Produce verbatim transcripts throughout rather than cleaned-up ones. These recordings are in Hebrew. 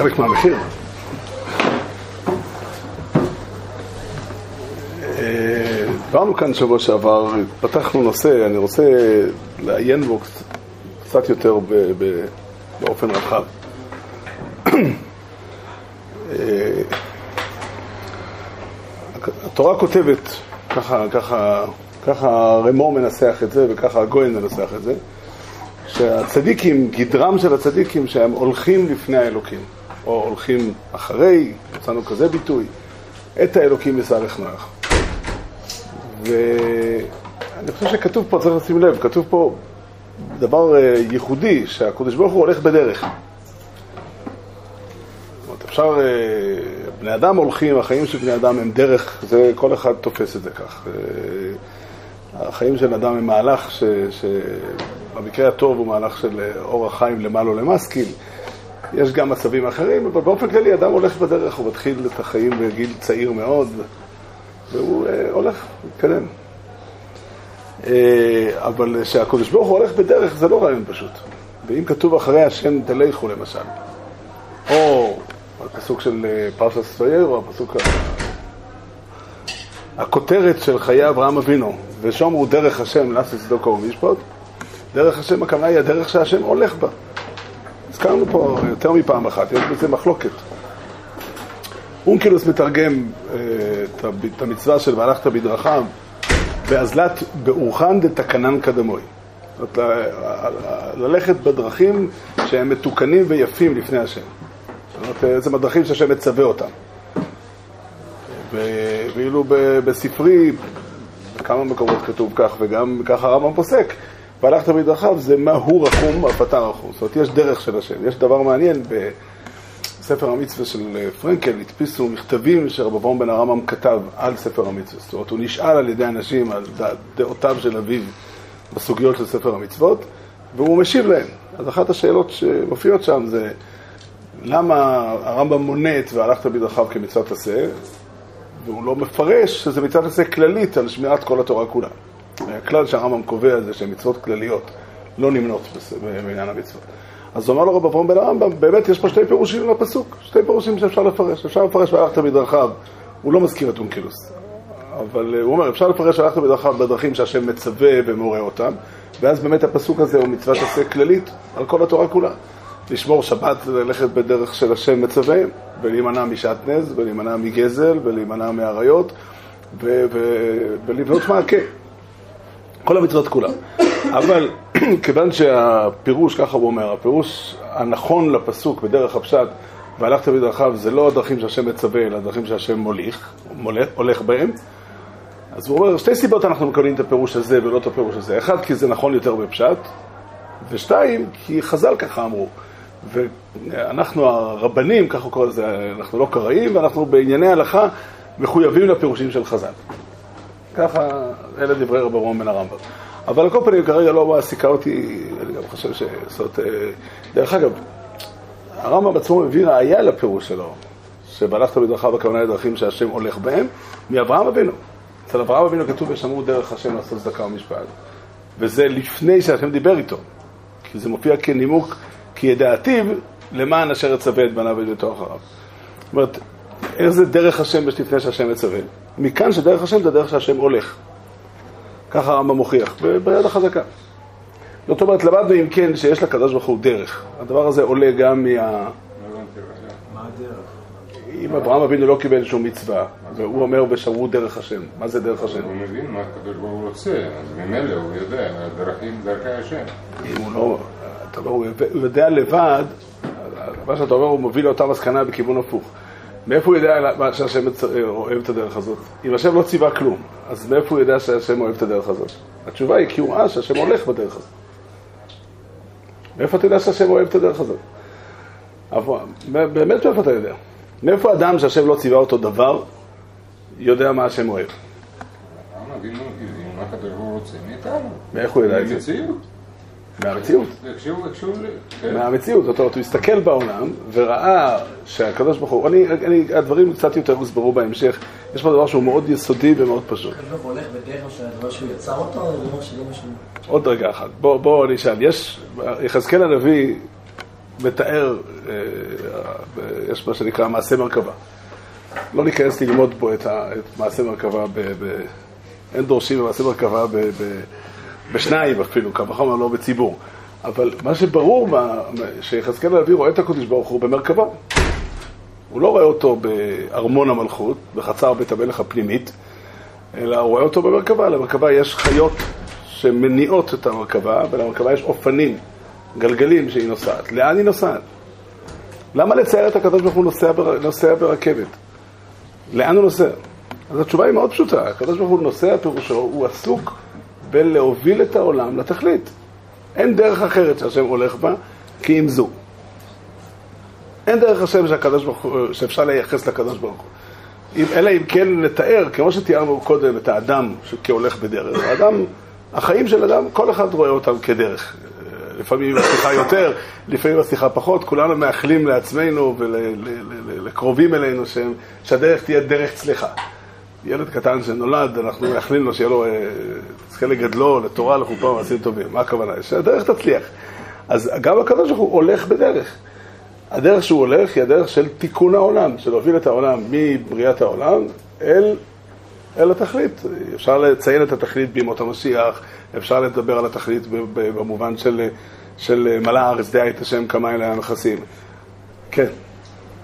חלק מהמחיר. באנו כאן שבוע שעבר, פתחנו נושא, אני רוצה לעיין בו קצת יותר באופן רחב. התורה כותבת, ככה, ככה, ככה רמור מנסח את זה וככה הגויין מנסח את זה, שהצדיקים, גדרם של הצדיקים שהם הולכים לפני האלוקים, או הולכים אחרי, מצאנו כזה ביטוי, את האלוקים יסערך נח. ואני חושב שכתוב פה, צריך לשים לב, כתוב פה דבר ייחודי, שהקדוש ברוך הוא הולך בדרך. אפשר, בני אדם הולכים, החיים של בני אדם הם דרך, זה, כל אחד תופס את זה כך. החיים של אדם הם מהלך ש, שבמקרה הטוב הוא מהלך של אורח חיים למעלה למסקיל. יש גם מצבים אחרים, אבל באופן כללי אדם הולך בדרך, הוא מתחיל את החיים בגיל צעיר מאוד, והוא הולך, מתקדם. אבל שהקדוש ברוך הוא הולך בדרך, זה לא רעיון פשוט. ואם כתוב אחרי השם תלכו למשל, או הפסוק של פרשת סויר, או הפסוק הכותרת של חיי אברהם אבינו, ושומרו דרך השם לעשות צדקה ומשפט, דרך השם הכוונה היא הדרך שהשם הולך בה. הזכרנו פה יותר מפעם אחת, יש בזה מחלוקת. אונקילוס מתרגם את המצווה של והלכת בדרכיו באזלת באורחן דתקנן קדמוי, ללכת בדרכים שהם מתוקנים ויפים לפני השם. זאת אומרת, זה מדרכים שהשם מצווה אותם. ואילו בספרי, כמה מקומות כתוב כך, וגם ככה הרמב"ם פוסק, והלכת בדרכיו זה מה הוא רחום, הפתה רחום. זאת אומרת, יש דרך של השם. יש דבר מעניין, בספר המצווה של פרנקל הדפיסו מכתבים שרב אברהם בן הרמב"ם כתב על ספר המצווה. זאת אומרת, הוא נשאל על ידי אנשים, על דעותיו של אביו, בסוגיות של ספר המצוות, והוא משיב להם. אז אחת השאלות שמופיעות שם זה, למה הרמב"ם מונה את והלכת בדרכיו כמצוות עשה, והוא לא מפרש שזה מצוות עשה כללית על שמירת כל התורה כולה. הכלל שהרמב"ם קובע זה שמצוות כלליות לא נמנות בעניין המצוות. אז אומר לו רב אברהם בן הרמב"ם, באמת יש פה שתי פירושים לפסוק, שתי פירושים שאפשר לפרש. אפשר לפרש והלכת בדרכיו, הוא לא מזכיר את אונקילוס. אבל הוא אומר, אפשר לפרש שהלכת בדרכיו בדרכים שהשם מצווה ומורה אותם, ואז באמת הפסוק הזה הוא מצוות עשה כללית על כל התורה כולה. לשמור שבת, ללכת בדרך של השם מצווה, ולהימנע משעטנז, ולהימנע מגזל, ולהימנע מהריות, ו- ו- ולבנות מעקה. כל המצוות כולם. אבל כיוון שהפירוש, ככה הוא אומר, הפירוש הנכון לפסוק בדרך הפשט, והלכת בדרכיו, זה לא הדרכים שהשם מצווה, אלא הדרכים שהשם מוליך, מולך, הולך בהם. אז הוא אומר, שתי סיבות אנחנו מקבלים את הפירוש הזה ולא את הפירוש הזה. אחד, כי זה נכון יותר בפשט, ושתיים, כי חז"ל ככה אמרו. ואנחנו הרבנים, ככה הוא קורא לזה, אנחנו לא קראים, ואנחנו בענייני הלכה מחויבים לפירושים של חז"ל. ככה, אלה דברי רב אברהם בן הרמב"ם. אבל על כל פנים, כרגע לא מעסיקה אותי, אני גם חושב ש... זאת, דרך אגב, הרמב"ם עצמו מביא ראיה לפירוש שלו, שבהלכת בדרכיו הכוונה לדרכים שהשם הולך בהם, מאברהם אבינו. אצל אברהם אבינו כתוב ושמרו דרך השם לעשות צדקה ומשפט. וזה לפני שהשם דיבר איתו. כי זה מופיע כנימוק, כי ידעתיו למען אשר יצווה את בניו ואת ביתו אחריו. זאת אומרת, איך זה דרך השם לפני שהשם יצווה? מכאן שדרך השם זה דרך שהשם הולך. ככה הרמב"ם מוכיח, ביד החזקה. זאת אומרת, למדנו אם כן שיש לקדוש ברוך הוא דרך. הדבר הזה עולה גם מה... מה הדרך? אם אברהם אבינו לא קיבל שום מצווה, והוא אומר ושמרו דרך השם. מה זה דרך השם? הוא מבין מה הקדוש ברוך הוא רוצה, אז ממילא הוא יודע, הדרכים דרכי השם. אם הוא לא... אתה אומר, הוא יודע לבד, מה שאתה אומר, הוא מוביל לאותה מסקנה בכיוון הפוך. מאיפה הוא יודע שהשם אוהב את הדרך הזאת? אם השם לא ציווה כלום, אז מאיפה הוא יודע שהשם אוהב את הדרך הזאת? התשובה היא כי הוא ראה שהשם הולך בדרך הזאת. מאיפה אתה יודע שהשם אוהב את הדרך הזאת? באמת מאיפה אתה יודע? מאיפה אדם שהשם לא ציווה אותו דבר, יודע מה השם אוהב? מאיך הוא יודע את זה? מהמציאות. מהמציאות, זאת אומרת, הוא הסתכל בעולם וראה שהקדוש ברוך הוא, הדברים קצת יותר הוסברו בהמשך, יש פה דבר שהוא מאוד יסודי ומאוד פשוט. הקדוש הולך בדרך של הדבר שהוא יצר אותו, או דבר שלא משנה? עוד רגע אחת, בואו נשאל, יש, יחזקאל הנביא מתאר, יש מה שנקרא מעשה מרכבה. לא ניכנס ללמוד פה את מעשה מרכבה, אין דורשים במעשה מרכבה בשניים אפילו, כמה חומר לא בציבור. אבל מה שברור, שיחזקאל הנביא רואה את הקדוש ברוך הוא במרכבה. הוא לא רואה אותו בארמון המלכות, בחצר בית המלך הפנימית, אלא רואה אותו במרכבה. למרכבה יש חיות שמניעות את המרכבה, ולמרכבה יש אופנים, גלגלים שהיא נוסעת. לאן היא נוסעת? למה לצייר את הקדוש ברוך הוא נוסע, בר... נוסע ברכבת? לאן הוא נוסע? אז התשובה היא מאוד פשוטה. הקדוש ברוך הוא נוסע, פירושו, הוא עסוק בלהוביל את העולם לתכלית. אין דרך אחרת שהשם הולך בה, כי אם זו. אין דרך השם שהקדוש ברוך הוא, שאפשר לייחס לקדוש ברוך הוא. אם, אלא אם כן לתאר, כמו שתיארנו קודם, את האדם שכהולך בדרך. האדם, החיים של אדם, כל אחד רואה אותם כדרך. לפעמים השיחה יותר, לפעמים השיחה פחות. כולנו מאחלים לעצמנו ולקרובים אלינו שהם, שהדרך תהיה דרך צליחה. ילד קטן שנולד, אנחנו מאחלים לו שיהיה לו צריכה לגדלו, לתורה, לחופה, מעשים טובים. מה הכוונה? שהדרך תצליח. אז גם הקדוש ברוך הוא הולך בדרך. הדרך שהוא הולך היא הדרך של תיקון העולם, של להוביל את העולם מבריאת העולם אל, אל התכלית. אפשר לציין את התכלית בימות המשיח, אפשר לדבר על התכלית במובן של, של מלא הארץ דעה את השם כמה אלה הנכסים. כן.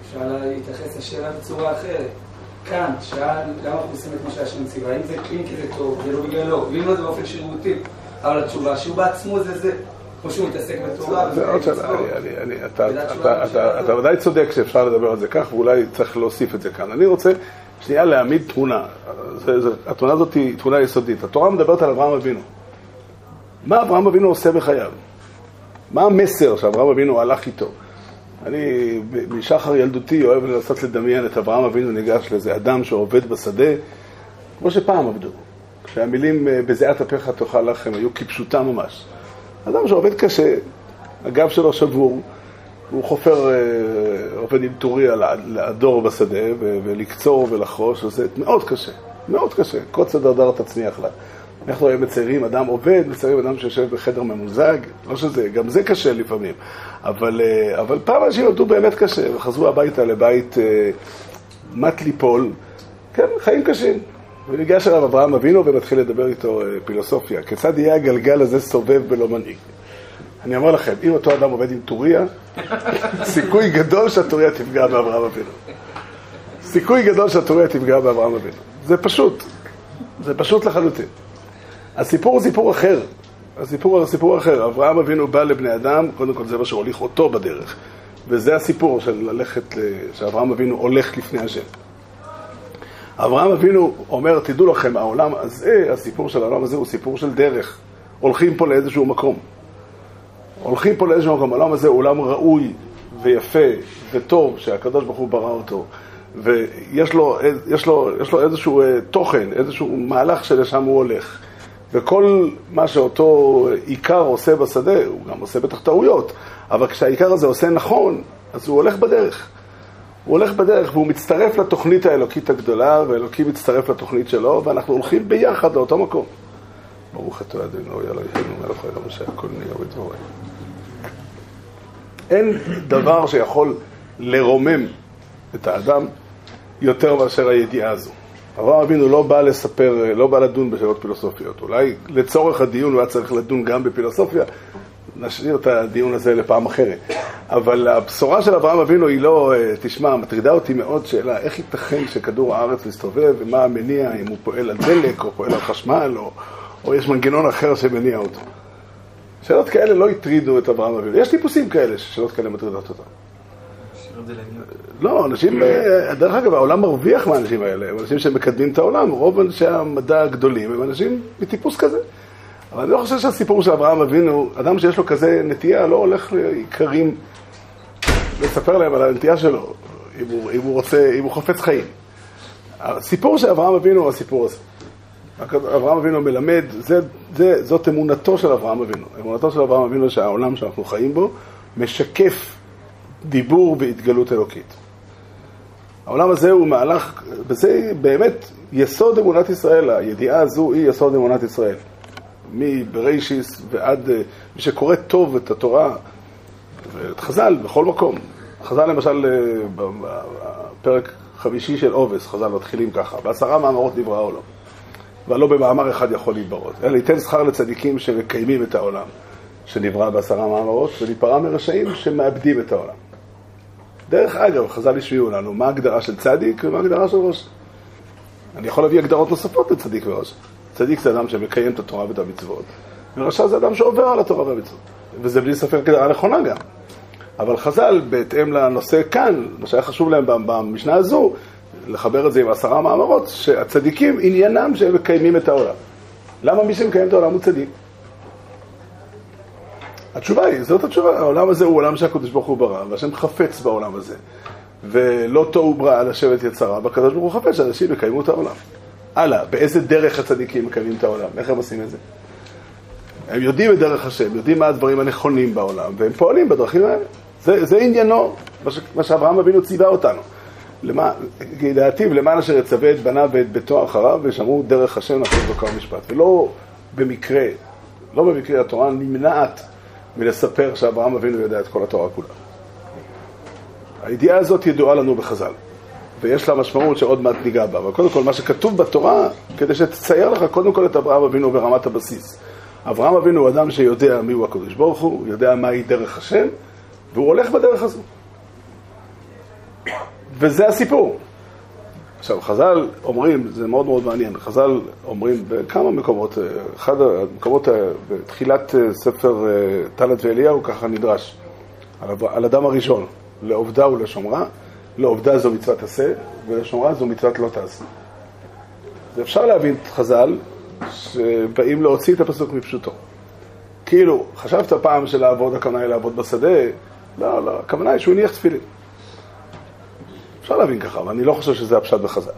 אפשר להתייחס לשאלה בצורה אחרת. כאן, שאלה, למה אנחנו עושים את מה שהשם ציווה? אם זה קלין כי זה טוב, זה לא בגללו, ואם לא זה באופן שירותי, אבל התשובה שהוא בעצמו זה זה. או שהוא מתעסק בתורה. זה עוד שאלה, אתה ודאי צודק שאפשר לדבר על זה כך, ואולי צריך להוסיף את זה כאן. אני רוצה שנייה להעמיד תמונה. התמונה הזאת היא תמונה יסודית. התורה מדברת על אברהם אבינו. מה אברהם אבינו עושה בחייו? מה המסר שאברהם אבינו הלך איתו? אני משחר ילדותי אוהב לנסות לדמיין את אברהם אבינו ניגש לזה אדם שעובד בשדה, כמו שפעם עבדו. כשהמילים בזיעת הפך תאכל לחם היו כפשוטה ממש. אדם שעובד קשה, הגב שלו שבור, הוא חופר, עובד עם טוריה לעדור בשדה ולקצור ולחרוש, וזה מאוד קשה, מאוד קשה, קוץ הדרדר תצניח לה. אנחנו היום מציירים אדם עובד, מציירים אדם שיושב בחדר ממוזג, לא שזה, גם זה קשה לפעמים, אבל, אבל פעם אנשים עבדו באמת קשה, וחזרו הביתה לבית מת ליפול, כן, חיים קשים. וניגש אליו אברהם אבינו ומתחיל לדבר איתו פילוסופיה. כיצד יהיה הגלגל הזה סובב ולא מנהיג? אני אומר לכם, אם אותו אדם עובד עם טוריה, סיכוי גדול שהטוריה תפגע באברהם אבינו. סיכוי גדול שהטוריה תפגע באברהם אבינו. זה פשוט. זה פשוט לחלוטין. הסיפור הוא סיפור אחר. הסיפור הוא סיפור אחר. אברהם אבינו בא לבני אדם, קודם כל זה מה שהוליך אותו בדרך. וזה הסיפור של ללכת, שאברהם אבינו הולך לפני השם. אברהם אבינו אומר, תדעו לכם, העולם הזה, הסיפור של העולם הזה הוא סיפור של דרך. הולכים פה לאיזשהו מקום. הולכים פה לאיזשהו מקום. העולם הזה הוא עולם ראוי ויפה וטוב שהקדוש ברוך הוא ברא אותו. ויש לו, יש לו, יש לו איזשהו תוכן, איזשהו מהלך שלשם הוא הולך. וכל מה שאותו עיקר עושה בשדה, הוא גם עושה בטח טעויות. אבל כשהעיקר הזה עושה נכון, אז הוא הולך בדרך. הוא הולך בדרך והוא מצטרף לתוכנית האלוקית הגדולה, ואלוקים מצטרף לתוכנית שלו, ואנחנו הולכים ביחד לאותו מקום. ברוך אתה אדונו, יאללה יאללה, מלך העולם אשר הכל נהיה ודברו. אין דבר שיכול לרומם את האדם יותר מאשר הידיעה הזו. אברהם אבינו לא בא לספר, לא בא לדון בשאלות פילוסופיות. אולי לצורך הדיון הוא היה צריך לדון גם בפילוסופיה, נשאיר את הדיון הזה לפעם אחרת. אבל הבשורה של אברהם אבינו היא לא, תשמע, מטרידה אותי מאוד שאלה, איך ייתכן שכדור הארץ מסתובב ומה המניע, אם הוא פועל על דלק או פועל על חשמל או, או יש מנגנון אחר שמניע אותו. שאלות כאלה לא הטרידו את אברהם אבינו. יש טיפוסים כאלה ששאלות כאלה מטרידות אותם. לא, אנשים, דרך אגב, העולם מרוויח מהאנשים האלה, הם אנשים שמקדמים את העולם, רוב אנשי המדע הגדולים הם אנשים מטיפוס כזה. אבל אני לא חושב שהסיפור של אברהם אבינו, אדם שיש לו כזה נטייה, לא הולך לעיקרים לספר להם על הנטייה שלו, אם הוא, אם הוא רוצה, אם הוא חפץ חיים. הסיפור של אברהם אבינו הוא הסיפור הזה. אברהם אבינו מלמד, זה, זה, זאת אמונתו של אברהם אבינו. אמונתו של אברהם אבינו שהעולם שאנחנו חיים בו משקף דיבור והתגלות אלוקית. העולם הזה הוא מהלך, וזה באמת יסוד אמונת ישראל, הידיעה הזו היא יסוד אמונת ישראל. מבראשיס ועד מי שקורא טוב את התורה חז"ל בכל מקום. חז"ל למשל בפרק חמישי של עובס, חז"ל מתחילים ככה, בעשרה מאמרות נברא העולם, ולא במאמר אחד יכול להתברות, אלא ייתן שכר לצדיקים שמקיימים את העולם, שנברא בעשרה מאמרות, וניפרע מרשעים שמאבדים את העולם. דרך אגב, חז"ל ישמיעו לנו מה ההגדרה של צדיק ומה ההגדרה של רשע. אני יכול להביא הגדרות נוספות לצדיק ורשע. צדיק זה אדם שמקיים את התורה ואת המצוות, ורשע זה אדם שעובר על התורה והמצוות, וזה בלי ספק הגדרה נכונה גם. אבל חז"ל, בהתאם לנושא כאן, מה שהיה חשוב להם במשנה הזו, לחבר את זה עם עשרה מאמרות, שהצדיקים עניינם שהם מקיימים את העולם. למה מי שמקיים את העולם הוא צדיק? התשובה היא, זאת התשובה, העולם הזה הוא עולם שהקדוש ברוך הוא ברא, והשם חפץ בעולם הזה. ולא תוהו ברא לשבת יצרה, והקדוש ברוך הוא חפץ שאנשים יקיימו את העולם. הלאה, באיזה דרך הצדיקים מקיימים את העולם? איך הם עושים את זה? הם יודעים את דרך השם, יודעים מה הדברים הנכונים בעולם, והם פועלים בדרכים האלה. זה, זה עניינו, מה שאברהם אבינו ציווה אותנו. למה, להטיב למען אשר יצווה את בניו ואת ביתו אחריו, ושמרו דרך השם נעשה בדרכו המשפט. ולא במקרה, לא במקרה התורה נמנעת מלספר שאברהם אבינו יודע את כל התורה כולה. הידיעה הזאת ידועה לנו בחז"ל, ויש לה משמעות שעוד מעט ניגע בה. אבל קודם כל, מה שכתוב בתורה, כדי שתצייר לך קודם כל את אברהם אבינו ברמת הבסיס. אברהם אבינו הוא אדם שיודע מי הוא הקדוש ברוך הוא, יודע מהי דרך השם, והוא הולך בדרך הזו. וזה הסיפור. עכשיו, חז"ל אומרים, זה מאוד מאוד מעניין, חז"ל אומרים בכמה מקומות, אחד המקומות בתחילת ספר תלת ואליהו, ככה נדרש, על אדם הראשון, לעובדה ולשומרה, לעובדה זו מצוות עשה, ולשומרה זו מצוות לא תעשה. אפשר להבין את חז"ל, שבאים להוציא את הפסוק מפשוטו. כאילו, חשבת פעם שלעבוד, הכוונה היא לעבוד בשדה? לא, לא, הכוונה היא שהוא הניח תפילין. אפשר להבין ככה, אבל אני לא חושב שזה הפשט בחז"ל.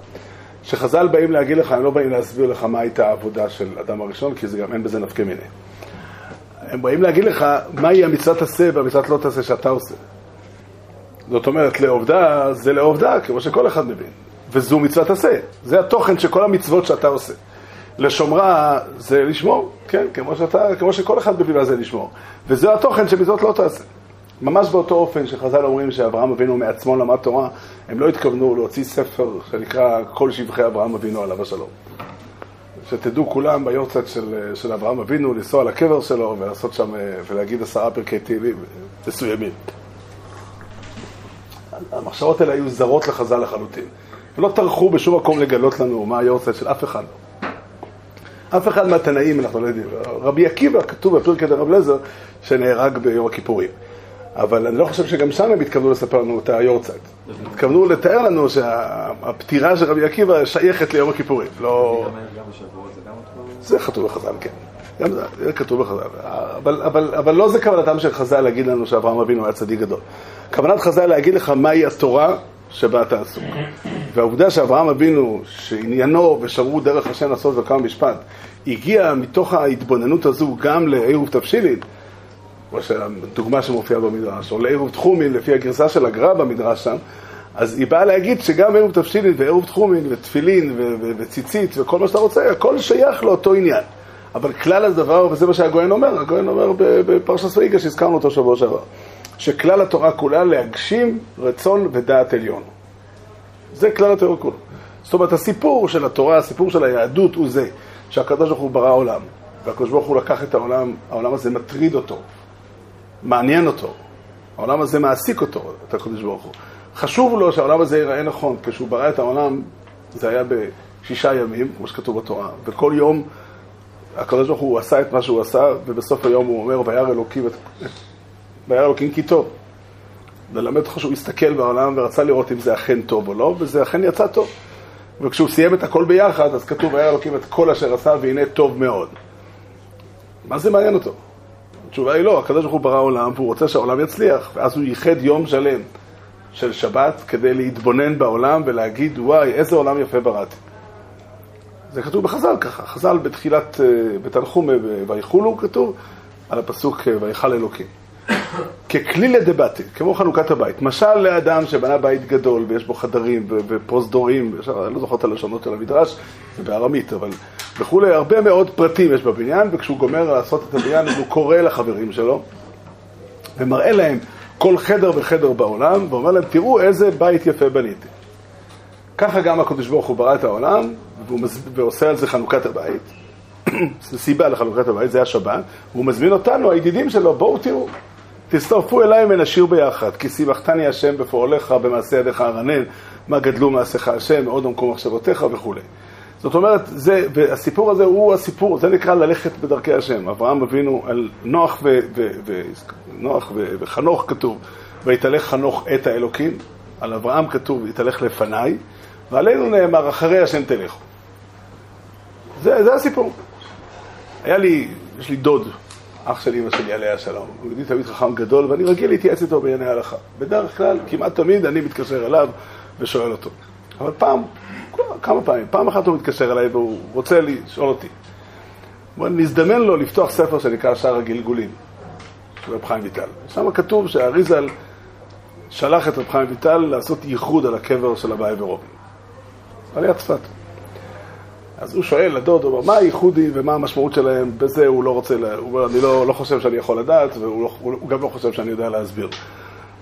שחז"ל באים להגיד לך, הם לא באים להסביר לך מה הייתה העבודה של אדם הראשון, כי זה גם אין בזה נפקא מינה. הם באים להגיד לך מהי המצוות עשה והמצוות לא תעשה שאתה עושה. זאת אומרת, לעובדה זה לעובדה, כמו שכל אחד מבין. וזו מצוות עשה. זה התוכן שכל המצוות שאתה עושה. לשומרה זה לשמור, כן, כמו שאתה, כמו שכל אחד בבילה זה לשמור. וזה התוכן שבזאת לא תעשה. ממש באותו אופן שחז"ל אומרים שאברהם אבינו מעצמו למד תורה, הם לא התכוונו להוציא ספר שנקרא כל שבחי אברהם אבינו עליו השלום. שתדעו כולם ביורצייט של, של אברהם אבינו, לנסוע לקבר שלו ולעשות שם, ולהגיד עשרה פרקי תהילים מסוימים. המחשבות האלה היו זרות לחז"ל לחלוטין. הם לא טרחו בשום מקום לגלות לנו מה היורצייט של אף אחד. אף אחד מהתנאים אנחנו לא יודעים. רבי עקיבא כתוב בפרק של רב לזר שנהרג ביום הכיפורים. אבל אני לא חושב שגם שם הם התכוונו לספר לנו את היורצייט. התכוונו לתאר לנו שהפטירה של רבי עקיבא שייכת ליום הכיפורים. לא... זה כתוב בחז"ל, כן. גם זה כתוב בחז"ל. אבל, אבל, אבל לא זה כוונתם של חז"ל להגיד לנו שאברהם אבינו היה צדיק גדול. כוונת חז"ל להגיד לך מהי התורה שבה אתה עסוק. והעובדה שאברהם אבינו, שעניינו ושמרו דרך השם לעשות וכמה משפט, הגיע מתוך ההתבוננות הזו גם לעירוב תבשילין, כמו שהדוגמה שמופיעה במדרש, או לעירוב תחומין, לפי הגרסה של הגר"א במדרש שם, אז היא באה להגיד שגם עירוב תבשילין ועירוב תחומין ותפילין ו- ו- וציצית וכל מה שאתה רוצה, הכל שייך לאותו עניין. אבל כלל הדבר, וזה מה שהגויין אומר, הגויין אומר בפרשת ויגש, הזכרנו אותו שבוע שעבר, שכלל התורה כולה להגשים רצון ודעת עליון. זה כלל התורה כולה. זאת אומרת, הסיפור של התורה, הסיפור של היהדות הוא זה, שהקדוש ברוך הוא ברא עולם, והקדוש ברוך הוא לקח את העולם, העולם הזה מטריד אותו, מעניין אותו, העולם הזה מעסיק אותו, את הקדוש ברוך הוא. חשוב לו שהעולם הזה ייראה נכון, כשהוא ברא את העולם, זה היה בשישה ימים, כמו שכתוב בתורה, וכל יום הקדוש ברוך הוא עשה את מה שהוא עשה, ובסוף היום הוא אומר, וירא אלוקים את... והיה אלוקים כי טוב. ללמד אותך שהוא הסתכל בעולם ורצה לראות אם זה אכן טוב או לא, וזה אכן יצא טוב. וכשהוא סיים את הכל ביחד, אז כתוב, והיה אלוקים את כל אשר עשה, והנה טוב מאוד. מה זה מעניין אותו? התשובה היא לא, הקדוש ברוך הוא ברא עולם, והוא רוצה שהעולם יצליח, ואז הוא ייחד יום שלם של שבת, כדי להתבונן בעולם ולהגיד, וואי, איזה עולם יפה בראתי. זה כתוב בחז"ל ככה. חז"ל בתחילת, בתנחומי ויחולו, כתוב על הפסוק, ויחל אלוקים. ככלי לדבטי, כמו חנוכת הבית, משל לאדם שבנה בית גדול ויש בו חדרים ופרוזדורים, אני לא זוכר את הלשונות של המדרש, זה בארמית, אבל וכולי, הרבה מאוד פרטים יש בבניין, וכשהוא גומר לעשות את הבניין הוא קורא לחברים שלו ומראה להם כל חדר וחדר בעולם, ואומר להם, תראו איזה בית יפה בניתי. ככה גם הקדוש ברוך הוא ברא את העולם, והוא מז... ועושה על זה חנוכת הבית. זה סיבה לחנוכת הבית, זה השבת. והוא מזמין אותנו, הידידים שלו, בואו תראו. תצטרפו אליי ונשיר ביחד, כי סיבחתני השם בפועליך, במעשה ידיך ארנן, מה גדלו מעשיך השם, מאוד במקום מחשבותיך וכו'. זאת אומרת, זה, והסיפור הזה הוא הסיפור, זה נקרא ללכת בדרכי השם. אברהם אבינו על נוח, ו, ו, ו, נוח ו, וחנוך כתוב, ויתהלך חנוך את האלוקים, על אברהם כתוב, ויתהלך לפניי, ועלינו נאמר, אחרי השם תלכו. זה, זה הסיפור. היה לי, יש לי דוד, אח של אמא שלי עליה שלום, הוא ידיד תמיד חכם גדול, ואני רגיל להתייעץ איתו בענייני ההלכה. בדרך כלל, כמעט תמיד אני מתקשר אליו ושואל אותו. אבל פעם, כמה פעמים, פעם אחת הוא מתקשר אליי והוא רוצה לשאול אותי. נזדמן לו לפתוח ספר שנקרא שער הגלגולים, של רב חיים ויטל. שם כתוב שהאריזל שלח את רב חיים ויטל לעשות ייחוד על הקבר של אביי ורובין. עלייה צפת. אז הוא שואל לדוד, הוא אומר, מה הייחודי ומה המשמעות שלהם? בזה הוא לא רוצה, הוא אומר, אני לא, לא חושב שאני יכול לדעת, והוא לא, הוא גם לא חושב שאני יודע להסביר.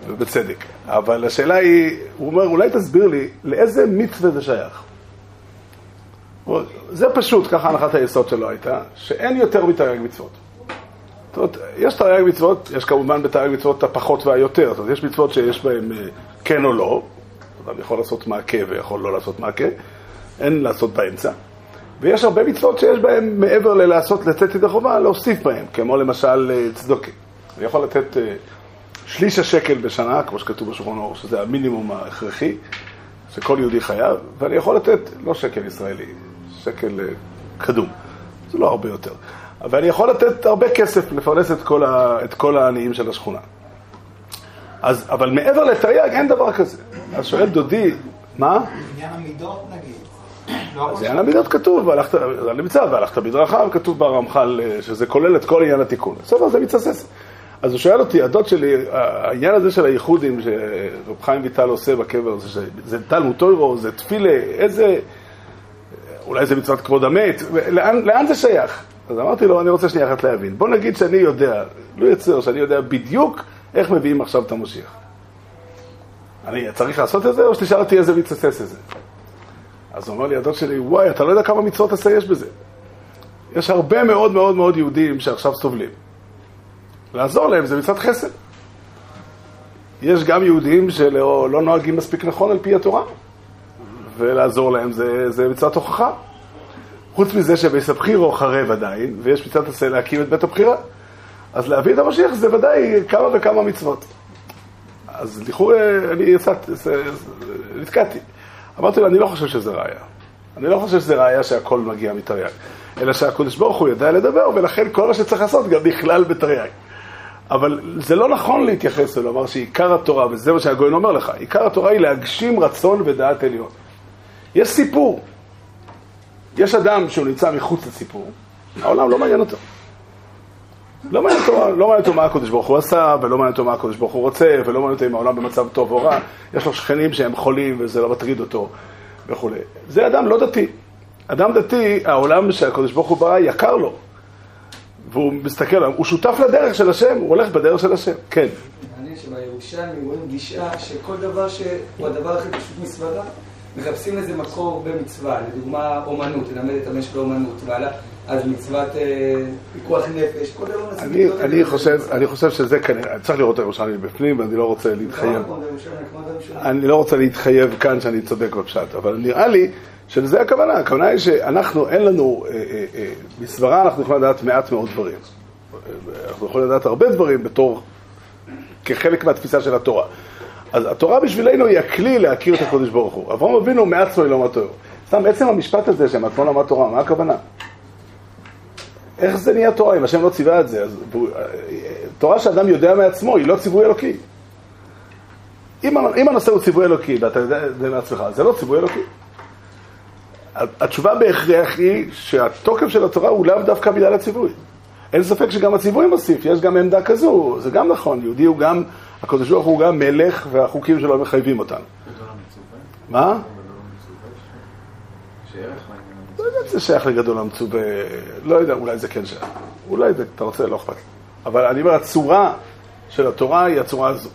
ובצדק. אבל השאלה היא, הוא אומר, אולי תסביר לי, לאיזה מצווה זה שייך? זה פשוט, ככה הנחת היסוד שלו הייתה, שאין יותר מתרי"ג מצוות. זאת אומרת, יש תרי"ג מצוות, יש כמובן בתרי"ג מצוות הפחות והיותר. זאת אומרת, יש מצוות שיש בהן כן או לא, אדם יכול לעשות מעקה ויכול לא לעשות מעקה, אין לעשות באמצע. ויש הרבה מצוות שיש בהן מעבר ללעשות, לצאת ידי חובה, להוסיף בהן, כמו למשל צדוקה. אני יכול לתת... שליש השקל בשנה, כמו שכתוב בשולחן ערוך, שזה המינימום ההכרחי, שכל יהודי חייב, ואני יכול לתת, לא שקל ישראלי, שקל קדום, זה לא הרבה יותר. אבל אני יכול לתת הרבה כסף לפרנס את כל, ה, את כל העניים של השכונה. אז, אבל מעבר לתרי"ג אין דבר כזה. אז שואל דודי, מה? עניין המידות נגיד. זה עניין המידות כתוב, והלכת, נמצא, והלכת בדרכיו, כתוב ברמח"ל שזה כולל את כל עניין התיקון. בסדר, זה מתססס. אז הוא שואל אותי, הדוד שלי, העניין הזה של הייחודים שרב חיים ויטל עושה בקבר, זה, זה תלמוד תורה, זה תפילה, איזה, אולי זה מצוות כבוד המת, לאן, לאן זה שייך? אז אמרתי לו, אני רוצה שנייה אחת להבין. בוא נגיד שאני יודע, לא יצר, שאני יודע בדיוק איך מביאים עכשיו את המשיח. אני צריך לעשות את זה, או שתשאל אותי איזה מתססס את זה? אז הוא אומר לי, הדוד שלי, וואי, אתה לא יודע כמה מצוות עשה יש בזה. יש הרבה מאוד מאוד מאוד יהודים שעכשיו סובלים. לעזור להם, זה מצד חסד. יש גם יהודים שלא לא נוהגים מספיק נכון על פי התורה, ולעזור להם זה, זה מצד הוכחה. חוץ מזה שביס הבחירו חרב עדיין, ויש מצד עשה להקים את בית הבחירה. אז להביא את המשיח זה ודאי כמה וכמה מצוות. אז לכו, אני יצאת, נתקעתי. אמרתי לו, אני לא חושב שזה ראיה. אני לא חושב שזה ראיה שהכל מגיע מתרי"ג, אלא שהקדוש ברוך הוא ידע לדבר, ולכן כל מה שצריך לעשות גם נכלל בתרי"ג. אבל זה לא נכון להתייחס ולומר שעיקר התורה, וזה מה שהגויין אומר לך, עיקר התורה היא להגשים רצון ודעת עליון. יש סיפור. יש אדם שהוא נמצא מחוץ לסיפור, העולם לא מעניין אותו. לא מעניין אותו, לא מעניין אותו מה הקדוש ברוך הוא עשה, ולא מעניין אותו מה הקדוש ברוך הוא רוצה, ולא מעניין אותו אם העולם במצב טוב או רע. יש לו שכנים שהם חולים וזה לא מטריד אותו וכו'. זה אדם לא דתי. אדם דתי, העולם שהקדוש ברוך הוא ברא יקר לו. והוא מסתכל עליו, הוא שותף לדרך של השם, הוא הולך בדרך של השם, כן. מעניין שבירושלמי רואים גישה שכל דבר שהוא הדבר הכי פשוט מסברה, מחפשים איזה מקור במצווה, לדוגמה אומנות, ללמד את המשק לאומנות, ועלה, אז מצוות פיקוח נפש, כל דבר נעשה. אני, אני, אני חושב שזה כנראה, צריך לראות את הירושלמי בפנים, ואני לא רוצה להתחייב. אני לא רוצה להתחייב כאן שאני צודק בפשט, אבל נראה לי, שזה הכוונה, הכוונה היא שאנחנו, אין לנו, אה, אה, אה, מסברה אנחנו יכולים לדעת מעט מאוד דברים. אנחנו יכולים לדעת הרבה דברים בתור, כחלק מהתפיסה של התורה. אז התורה בשבילנו היא הכלי להכיר את הקדוש ברוך הוא. אברהם אבינו מעצמו היא לא למד תורה. סתם, עצם המשפט הזה שמעצמו למד תורה, מה הכוונה? איך זה נהיה תורה אם השם לא ציווה את זה? אז, תורה שאדם יודע מעצמו היא לא ציווי אלוקי. אם, אם הנושא הוא ציווי אלוקי, ואתה יודע את זה מעצמך, זה לא ציווי אלוקי. התשובה בהכרח היא שהתוקף של התורה הוא לאו דווקא בגלל הציווי. אין ספק שגם הציווי מוסיף, יש גם עמדה כזו, זה גם נכון, יהודי הוא גם, הקדוש ברוך הוא גם מלך והחוקים שלו מחייבים אותנו. מה? לא יודע, זה שייך לגדול המצווה, לא יודע, אולי זה כן שייך, אולי אתה רוצה, לא אכפת. אבל אני אומר, הצורה של התורה היא הצורה הזו.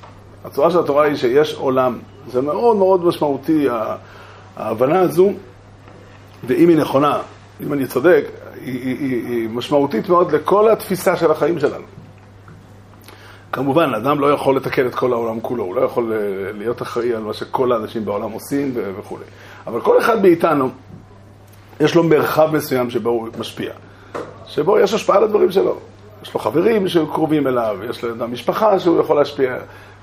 הצורה של התורה היא שיש עולם. זה מאוד מאוד משמעותי, ההבנה הזו, ואם היא נכונה, אם אני צודק, היא, היא, היא, היא משמעותית מאוד לכל התפיסה של החיים שלנו. כמובן, אדם לא יכול לתקן את כל העולם כולו, הוא לא יכול להיות אחראי על מה שכל האנשים בעולם עושים וכו'. אבל כל אחד מאיתנו, יש לו מרחב מסוים שבו הוא משפיע, שבו יש השפעה על הדברים שלו. יש לו חברים שקרובים אליו, יש לאדם משפחה שהוא יכול להשפיע,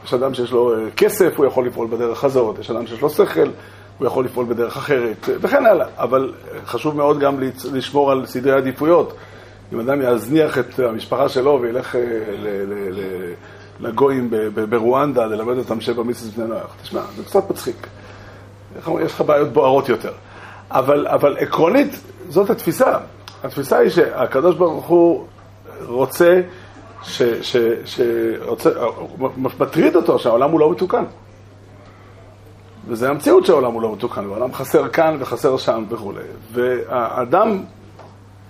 יש אדם שיש לו כסף, הוא יכול לפעול בדרך הזאת, יש אדם שיש לו שכל, הוא יכול לפעול בדרך אחרת, וכן הלאה. אבל חשוב מאוד גם לשמור על סדרי עדיפויות. אם אדם יזניח את המשפחה שלו וילך לגויים ברואנדה, ללמד אותם שבע מיסס בני נוח, תשמע, זה קצת מצחיק. יש לך בעיות בוערות יותר. אבל, אבל עקרונית, זאת התפיסה. התפיסה היא שהקדוש ברוך הוא רוצה, ש, ש, ש, רוצה, מטריד אותו שהעולם הוא לא מתוקן. וזה המציאות שהעולם הוא לא מתוקן, והעולם חסר כאן וחסר שם וכו'. והאדם,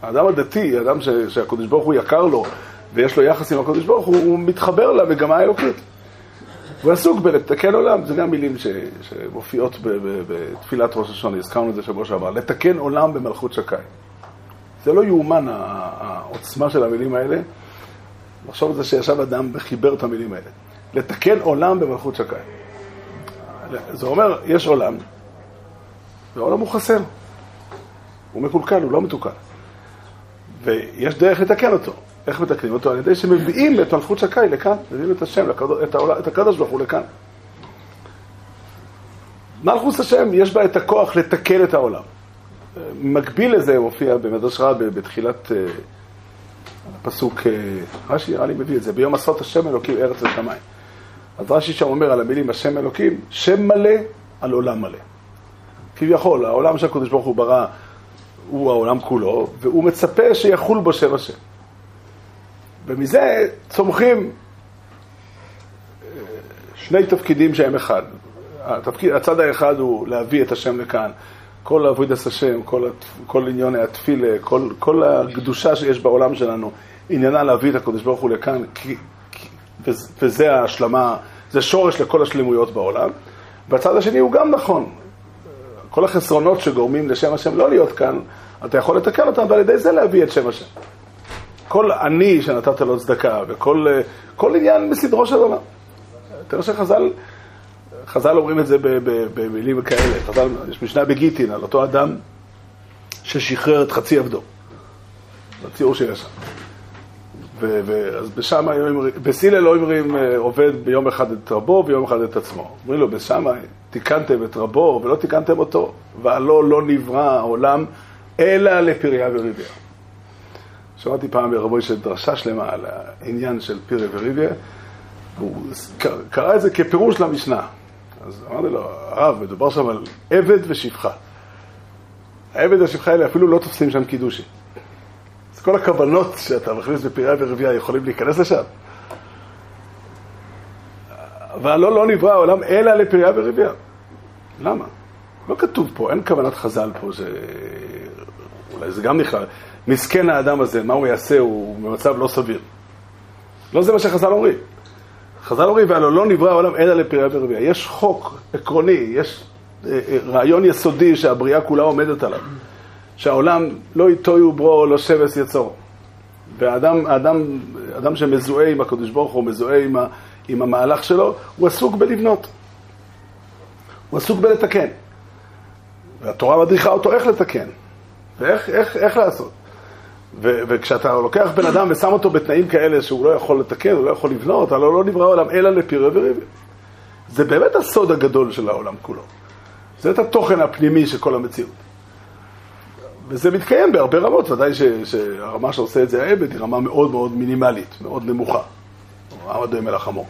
האדם הדתי, האדם ש, שהקדוש ברוך הוא יקר לו, ויש לו יחס עם הקדוש ברוך הוא, הוא מתחבר למגמה האלוקית. ועסוק בלתקן עולם, זה גם מילים ש, שמופיעות ב, ב, בתפילת ראש השנה, הזכרנו את זה שבוע שעבר, לתקן עולם במלכות שקי. זה לא יאומן העוצמה של המילים האלה, לחשוב את זה שישב אדם וחיבר את המילים האלה. לתקן עולם במלכות שקי. זה אומר, יש עולם, והעולם הוא חסר. הוא מקולקל, הוא לא מתוקן. ויש דרך לתקן אותו. איך מתקנים אותו? על ידי שמביאים את מלכות שקי לכאן, מביאים את השם, את הקדוש ברוך הוא לכאן. מלכות השם, יש בה את הכוח לתקן את העולם. מקביל לזה מופיע במדרש רבה בתחילת הפסוק, רש"י, אני מביא את זה, ביום עשות השם אלוקים ארץ ושמיים. אז רש"י שם אומר על המילים השם אלוקים, שם מלא על עולם מלא. כביכול, העולם שהקדוש ברוך הוא ברא הוא העולם כולו, והוא מצפה שיחול בו שם השם. ומזה צומחים שני תפקידים שהם אחד. התפקיד, הצד האחד הוא להביא את השם לכאן. כל עבודת השם, כל, כל ענייני התפילה, כל, כל הקדושה שיש בעולם שלנו, עניינה להביא את הקדוש ברוך הוא לכאן, כי, כי, וזה ההשלמה, זה שורש לכל השלמויות בעולם. והצד השני הוא גם נכון. כל החסרונות שגורמים לשם השם לא להיות כאן, אתה יכול לתקן אותם, ועל ידי זה להביא את שם השם. כל אני שנתת לו צדקה, וכל כל עניין בסדרו של עולם. תראה שחז"ל, חז"ל אומרים את זה במילים כאלה. חז"ל, יש משנה בגיטין על אותו אדם ששחרר את חצי עבדו. בציור שיש שם. ואז בשם, בסיל אלוהים עובד ביום אחד את רבו ויום אחד את עצמו. אומרים לו, בשם תיקנתם את רבו ולא תיקנתם אותו, ועלו לא נברא העולם אלא לפריה וריביה. שמעתי פעם ברבוי שדרשה שלמה על העניין של פיריה וריביה, הוא קרא את זה כפירוש למשנה. אז אמרתי לו, הרב, מדובר שם על עבד ושפחה. העבד והשפחה האלה אפילו לא תופסים שם קידושי. אז כל הכוונות שאתה מכניס בפיריה וריביה יכולים להיכנס לשם. אבל לא, לא נברא העולם אלא לפרייה וריביה. למה? לא כתוב פה, אין כוונת חז"ל פה, ש... אולי זה גם נכלל. מסכן האדם הזה, מה הוא יעשה, הוא במצב לא סביר. לא זה מה שחז"ל אומרים. חז"ל אומרים, והלא לא נברא העולם אלא לפרייה וריביה. יש חוק עקרוני, יש רעיון יסודי שהבריאה כולה עומדת עליו. שהעולם לא יטויו ברו, לא שבס יצור. והאדם האדם, האדם שמזוהה עם הקדוש ברוך הוא, מזוהה עם ה... עם המהלך שלו, הוא עסוק בלבנות. הוא עסוק בלתקן. והתורה מדריכה אותו איך לתקן. ואיך איך, איך לעשות. ו, וכשאתה לוקח בן אדם ושם אותו בתנאים כאלה שהוא לא יכול לתקן, הוא לא יכול לבנות, הלא לא נברא העולם אלא לפריה וריביה. זה באמת הסוד הגדול של העולם כולו. זה את התוכן הפנימי של כל המציאות. וזה מתקיים בהרבה רמות. ודאי ש, שהרמה שעושה את זה העבד היא רמה מאוד מאוד מינימלית, מאוד נמוכה. עמד דומה לחמור.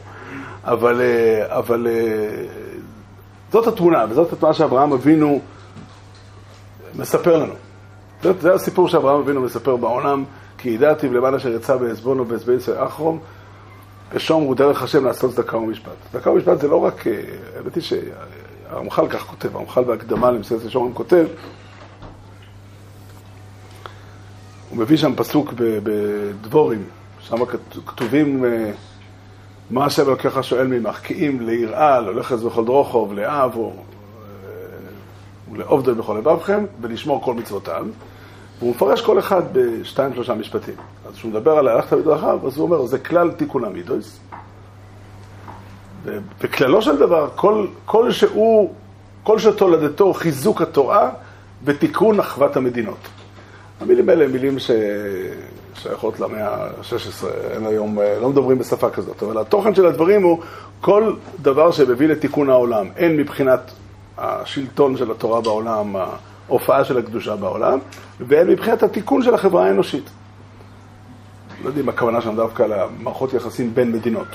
אבל, אבל זאת התמונה, וזאת התמונה שאברהם אבינו מספר לנו. זה, זה הסיפור שאברהם אבינו מספר בעולם, כי ידעתיו למען אשר יצא בעזבונו ובעזבייס אחרום, ושומרו דרך השם לעשות צדקה ומשפט. צדקה ומשפט זה לא רק, האמת היא שהרמח"ל כך כותב, הרמח"ל בהקדמה למסילת ישרים כותב, הוא מביא שם פסוק בדבורים, שם כתובים מה השם אלוקיך שואל ממך? כי אם ליראה, ללכת בכל דרוכו, ולאהב ולעובדו בכל לבבכם, ולשמור כל מצוותיו. והוא מפרש כל אחד בשתיים שלושה משפטים. אז כשהוא מדבר על הלכת בדרכיו, אז הוא אומר, זה כלל תיקון המידות. וכללו של דבר, כל, כל שהוא, כל שתולדתו חיזוק התורה ותיקון אחוות המדינות. המילים האלה הם מילים ש... שייכות למאה ה-שש עשרה, אין היום, לא מדברים בשפה כזאת, אבל התוכן של הדברים הוא כל דבר שמביא לתיקון העולם, אין מבחינת השלטון של התורה בעולם, ההופעה של הקדושה בעולם, ואין מבחינת התיקון של החברה האנושית. לא יודעים, הכוונה שם דווקא למערכות יחסים בין מדינות.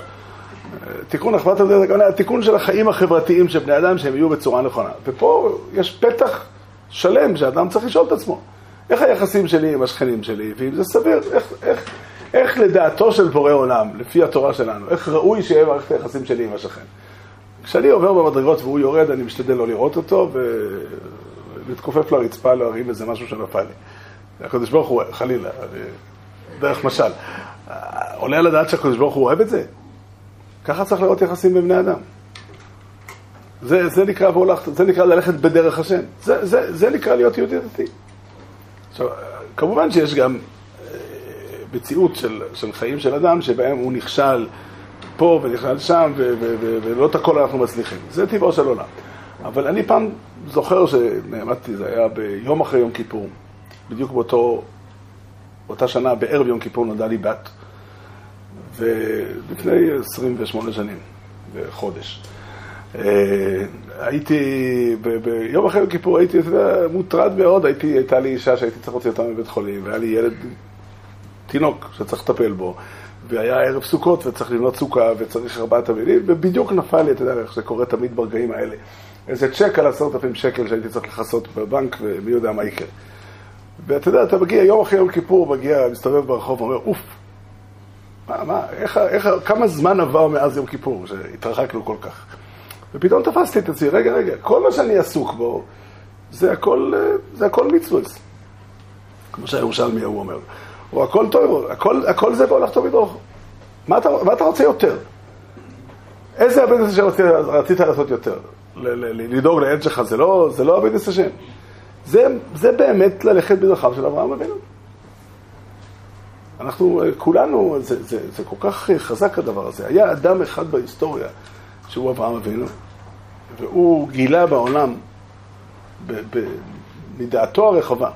תיקון אחוות המדינות, הכוונה, התיקון של החיים החברתיים של בני אדם שהם יהיו בצורה נכונה. ופה יש פתח שלם שאדם צריך לשאול את עצמו. איך היחסים שלי עם השכנים שלי, ואם זה סביר, איך, איך, איך לדעתו של בורא עולם, לפי התורה שלנו, איך ראוי שיהיה מערכת היחסים שלי עם השכן. כשאני עובר במדרגות והוא יורד, אני משתדל לא לראות אותו, ולהתכופף לרצפה, להרים איזה משהו שנפל לי. הקדוש ברוך הוא, חלילה, דרך משל, עולה על הדעת שהקדוש ברוך הוא אוהב את זה. ככה צריך לראות יחסים בבני אדם. זה, זה נקרא והולכת, זה נקרא ללכת בדרך השם. זה, זה, זה נקרא להיות יהודי דתי. עכשיו, כמובן שיש גם מציאות של, של חיים של אדם שבהם הוא נכשל פה ונכשל שם ו, ו, ו, ולא את הכל אנחנו מצליחים. זה טבעו של עולם. אבל אני פעם זוכר שנעמדתי, זה היה ביום אחרי יום כיפור, בדיוק באותו, באותה שנה, בערב יום כיפור נולדה לי בת, ולפני עשרים ושמונה שנים וחודש. הייתי, ביום אחרי כיפור הייתי מוטרד מאוד, הייתה לי אישה שהייתי צריך להוציא אותה מבית חולים, והיה לי ילד, תינוק שצריך לטפל בו, והיה ערב סוכות וצריך לבנות סוכה וצריך ארבעת המילים, ובדיוק נפל לי, אתה יודע איך זה קורה תמיד ברגעים האלה, איזה צ'ק על עשרת אלפים שקל שהייתי צריך לחסות בבנק ומי יודע מה יקרה. ואתה יודע, אתה מגיע יום אחרי יום כיפור, מגיע, מסתובב ברחוב ואומר, אוף, מה, מה, איך, איך, כמה זמן עבר מאז יום כיפור שהתרחקנו כל כך? ופתאום תפסתי את עצמי, רגע, רגע, כל מה שאני עסוק בו, זה הכל, זה הכל מצוות. כמו שהירושלמי הוא אומר. או הכל טוב, הכל, הכל זה והולך טוב מדרוך. מה אתה, מה אתה רוצה יותר? איזה הבדס שרצית לעשות יותר? לדאוג לעד שלך, זה לא, זה לא הבדס השם. זה, זה באמת ללכת בדרכיו של אברהם אבינו. אנחנו, כולנו, זה, זה, זה כל כך חזק הדבר הזה. היה אדם אחד בהיסטוריה, שהוא אברהם אבינו, והוא גילה בעולם מדעתו הרחבה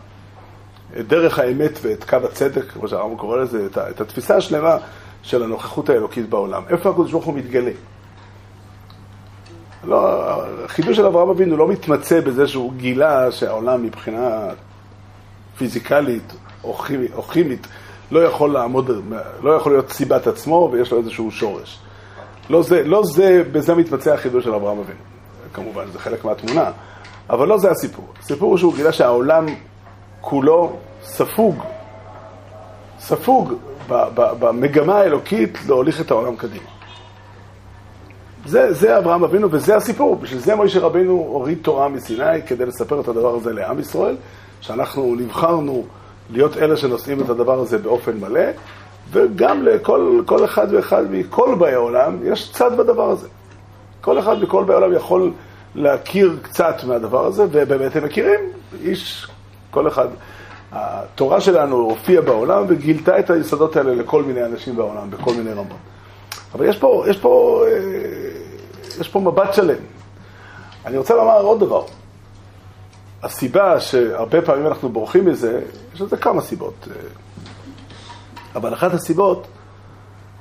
את דרך האמת ואת קו הצדק, כמו שהרמב"ם קורא לזה, את התפיסה השלמה של הנוכחות האלוקית בעולם. איפה הקדוש ברוך הוא מתגלה? לא, החידוש של אברהם אבינו לא מתמצא בזה שהוא גילה שהעולם מבחינה פיזיקלית או כימית, או כימית לא יכול לעמוד, לא יכול להיות סיבת עצמו ויש לו איזשהו שורש. לא זה, לא זה, בזה מתמצא החידוש של אברהם אבינו. כמובן, זה חלק מהתמונה. אבל לא זה הסיפור. הסיפור הוא שהוא גילה שהעולם כולו ספוג, ספוג במגמה האלוקית להוליך את העולם קדימה. זה, זה אברהם אבינו וזה הסיפור. בשביל זה מוישה רבינו הוריד תורה מסיני כדי לספר את הדבר הזה לעם ישראל, שאנחנו נבחרנו להיות אלה שנושאים את הדבר הזה באופן מלא, וגם לכל כל אחד ואחד מכל באי העולם יש צד בדבר הזה. כל אחד מכל באי העולם יכול להכיר קצת מהדבר הזה, ובאמת הם מכירים, איש, כל אחד. התורה שלנו הופיעה בעולם וגילתה את היסודות האלה לכל מיני אנשים בעולם, בכל מיני רמות. אבל יש פה, יש פה, יש פה מבט שלם. אני רוצה לומר עוד דבר. הסיבה שהרבה פעמים אנחנו בורחים מזה, יש לזה כמה סיבות. אבל אחת הסיבות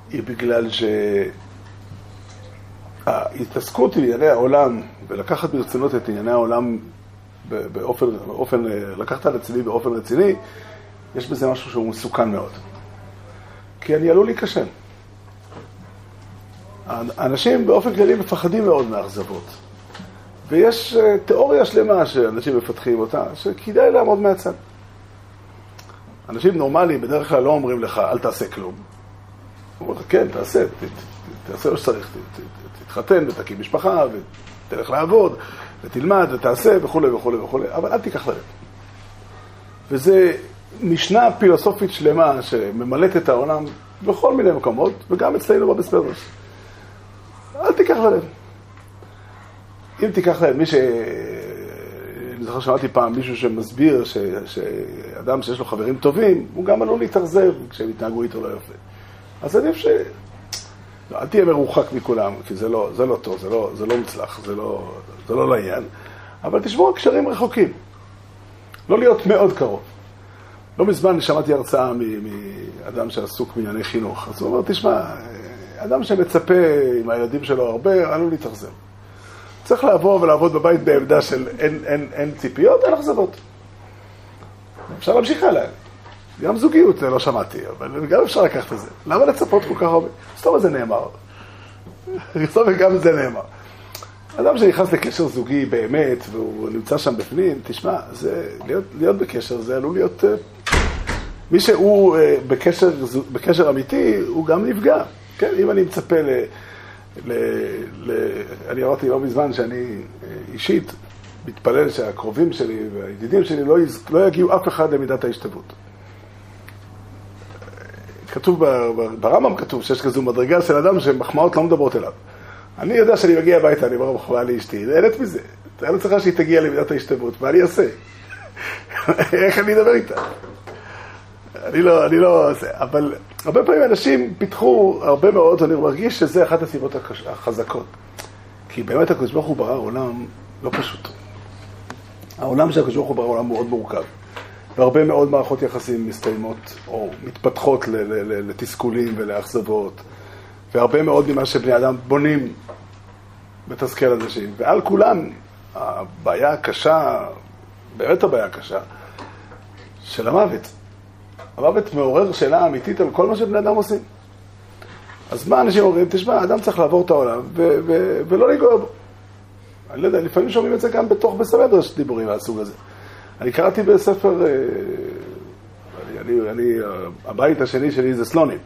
היא בגלל שההתעסקות עם ענייני העולם ולקחת ברצינות את ענייני העולם באופן, באופן, לקחת על עצמי באופן רציני, יש בזה משהו שהוא מסוכן מאוד. כי אני עלול להיקשם. האנשים באופן כללי מפחדים מאוד מאכזבות. ויש תיאוריה שלמה שאנשים מפתחים אותה, שכדאי לעמוד מהצד. אנשים נורמליים בדרך כלל לא אומרים לך, אל תעשה כלום. הוא אומר לך, כן, תעשה, ת, ת, תעשה או שצריך, ת, ת, תתחתן ותקים משפחה, ותלך לעבוד, ותלמד ותעשה וכו' וכו' וכו', אבל אל תיקח ללב. וזה משנה פילוסופית שלמה שממלאת את העולם בכל מיני מקומות, וגם אצלנו בבית מדרש. אל תיקח ללב. אם תיקח ללב, מי ש... אני זוכר שמעתי פעם מישהו שמסביר ש... שאדם שיש לו חברים טובים, הוא גם עלול להתאכזב כשהם התנהגו איתו לא יפה. אז אני חושב ש... לא, אל תהיה מרוחק מכולם, כי זה לא, זה לא טוב, זה לא, זה לא מצלח, זה לא, זה לא לעניין. אבל תשמור קשרים רחוקים. לא להיות מאוד קרוב. לא מזמן שמעתי הרצאה מאדם שעסוק בענייני חינוך. אז הוא אומר, תשמע, אדם שמצפה עם הילדים שלו הרבה, עלול להתאכזב. צריך לעבור ולעבוד בבית בעמדה של אין, אין, אין ציפיות, אין אכזבות. אפשר להמשיך עליהם. גם זוגיות, לא שמעתי, אבל גם אפשר לקחת את זה. למה לצפות כל כך הרבה? סתום זה נאמר. סתום גם זה נאמר. אדם שנכנס לקשר זוגי באמת, והוא נמצא שם בפנים, תשמע, זה, להיות, להיות בקשר זה עלול להיות... מי שהוא בקשר, בקשר אמיתי, הוא גם נפגע. כן, אם אני מצפה ל... ל, ל אני אמרתי לא מזמן שאני אישית מתפלל שהקרובים שלי והידידים שלי לא, לא יגיעו אף אחד למידת ההשתוות. כתוב ברמב"ם, כתוב שיש כזו מדרגה של אדם שמחמאות לא מדברות אליו. אני יודע שאני מגיע הביתה, אני אומר מחמאה לאשתי, נהנית מזה. אני לא צריכה שהיא תגיע למידת ההשתוות, מה אני אעשה? איך אני אדבר איתה? אני לא, אני לא... אבל הרבה פעמים אנשים פיתחו הרבה מאוד, ואני מרגיש שזה אחת הסיבות החזקות. כי באמת הקדוש ברוך הוא ברא עולם לא פשוט. העולם של הקדוש ברוך הוא ברא עולם מאוד מורכב. והרבה מאוד מערכות יחסים מסתיימות או מתפתחות לתסכולים ולאכזבות. והרבה מאוד ממה שבני אדם בונים בתזכר על זה שהם. ועל כולם הבעיה הקשה, באמת הבעיה הקשה, של המוות. המוות מעורר שאלה אמיתית על כל מה שבני אדם עושים. אז מה אנשים אומרים? תשמע, האדם צריך לעבור את העולם ו- ו- ולא לגוע בו. אני לא יודע, לפעמים שומעים את זה גם בתוך בסמדרש דיבורים מהסוג הזה. אני קראתי בספר, אני, אני, אני, הבית השני שלי זה סלונים.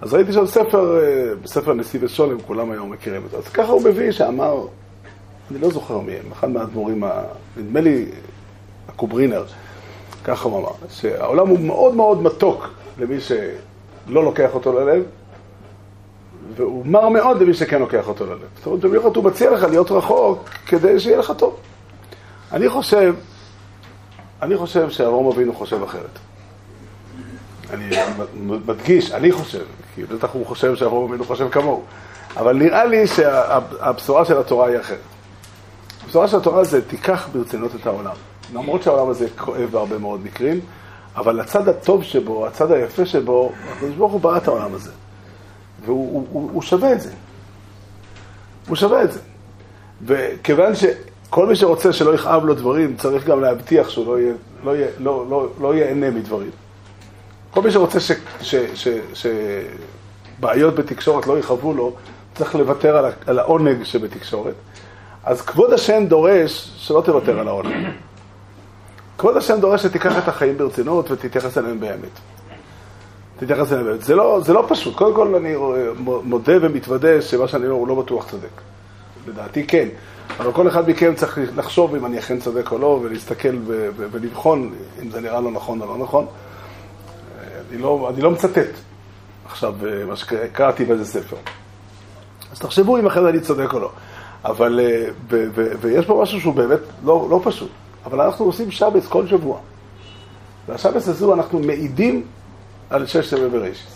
אז ראיתי שם ספר, בספר נשיא ושולם, כולם היום מכירים אותו. אז ככה הוא מביא שאמר, אני לא זוכר מי, אחד מהאדמו"רים, נדמה לי הקוברינר, ככה הוא אמר, שהעולם הוא מאוד מאוד מתוק למי שלא לוקח אותו ללב, והוא מר מאוד למי שכן לוקח אותו ללב. זאת אומרת, במיוחד הוא מציע לך להיות רחוק כדי שיהיה לך טוב. אני חושב, אני חושב שאברהם אבינו חושב אחרת. אני מדגיש, אני חושב, כי בטח הוא חושב שאברהם אבינו חושב כמוהו, אבל נראה לי שהבשורה של התורה היא אחרת. הבשורה של התורה זה תיקח ברצינות את העולם. למרות שהעולם הזה כואב בהרבה מאוד מקרים, אבל הצד הטוב שבו, הצד היפה שבו, הקדוש ברוך הוא ברא את העולם הזה. והוא הוא, הוא, הוא שווה את זה. הוא שווה את זה. וכיוון שכל מי שרוצה שלא יכאב לו דברים, צריך גם להבטיח שהוא לא יהיה, לא יהיה, לא, לא, לא ייהנה מדברים. כל מי שרוצה ש, ש, ש, ש, שבעיות בתקשורת לא יחוו לו, צריך לוותר על, על העונג שבתקשורת. אז כבוד השם דורש שלא תוותר על העונג. כבוד השם דורש שתיקח את החיים ברצינות ותתייחס אליהם באמת. תתייחס אליהם באמת. זה לא, זה לא פשוט. קודם כל אני מודה ומתוודה שמה שאני אומר הוא לא בטוח צודק. לדעתי כן. אבל כל אחד מכם צריך לחשוב אם אני אכן צודק או לא, ולהסתכל ו- ו- ולבחון אם זה נראה לא נכון או לא נכון. אני לא, אני לא מצטט עכשיו מה שקראתי באיזה ספר. אז תחשבו אם אכן אני צודק או לא. אבל, ו- ו- ויש פה משהו שהוא באמת לא, לא פשוט. אבל אנחנו עושים שבס כל שבוע. והשבס הזו אנחנו מעידים על ששת ימי בראשית.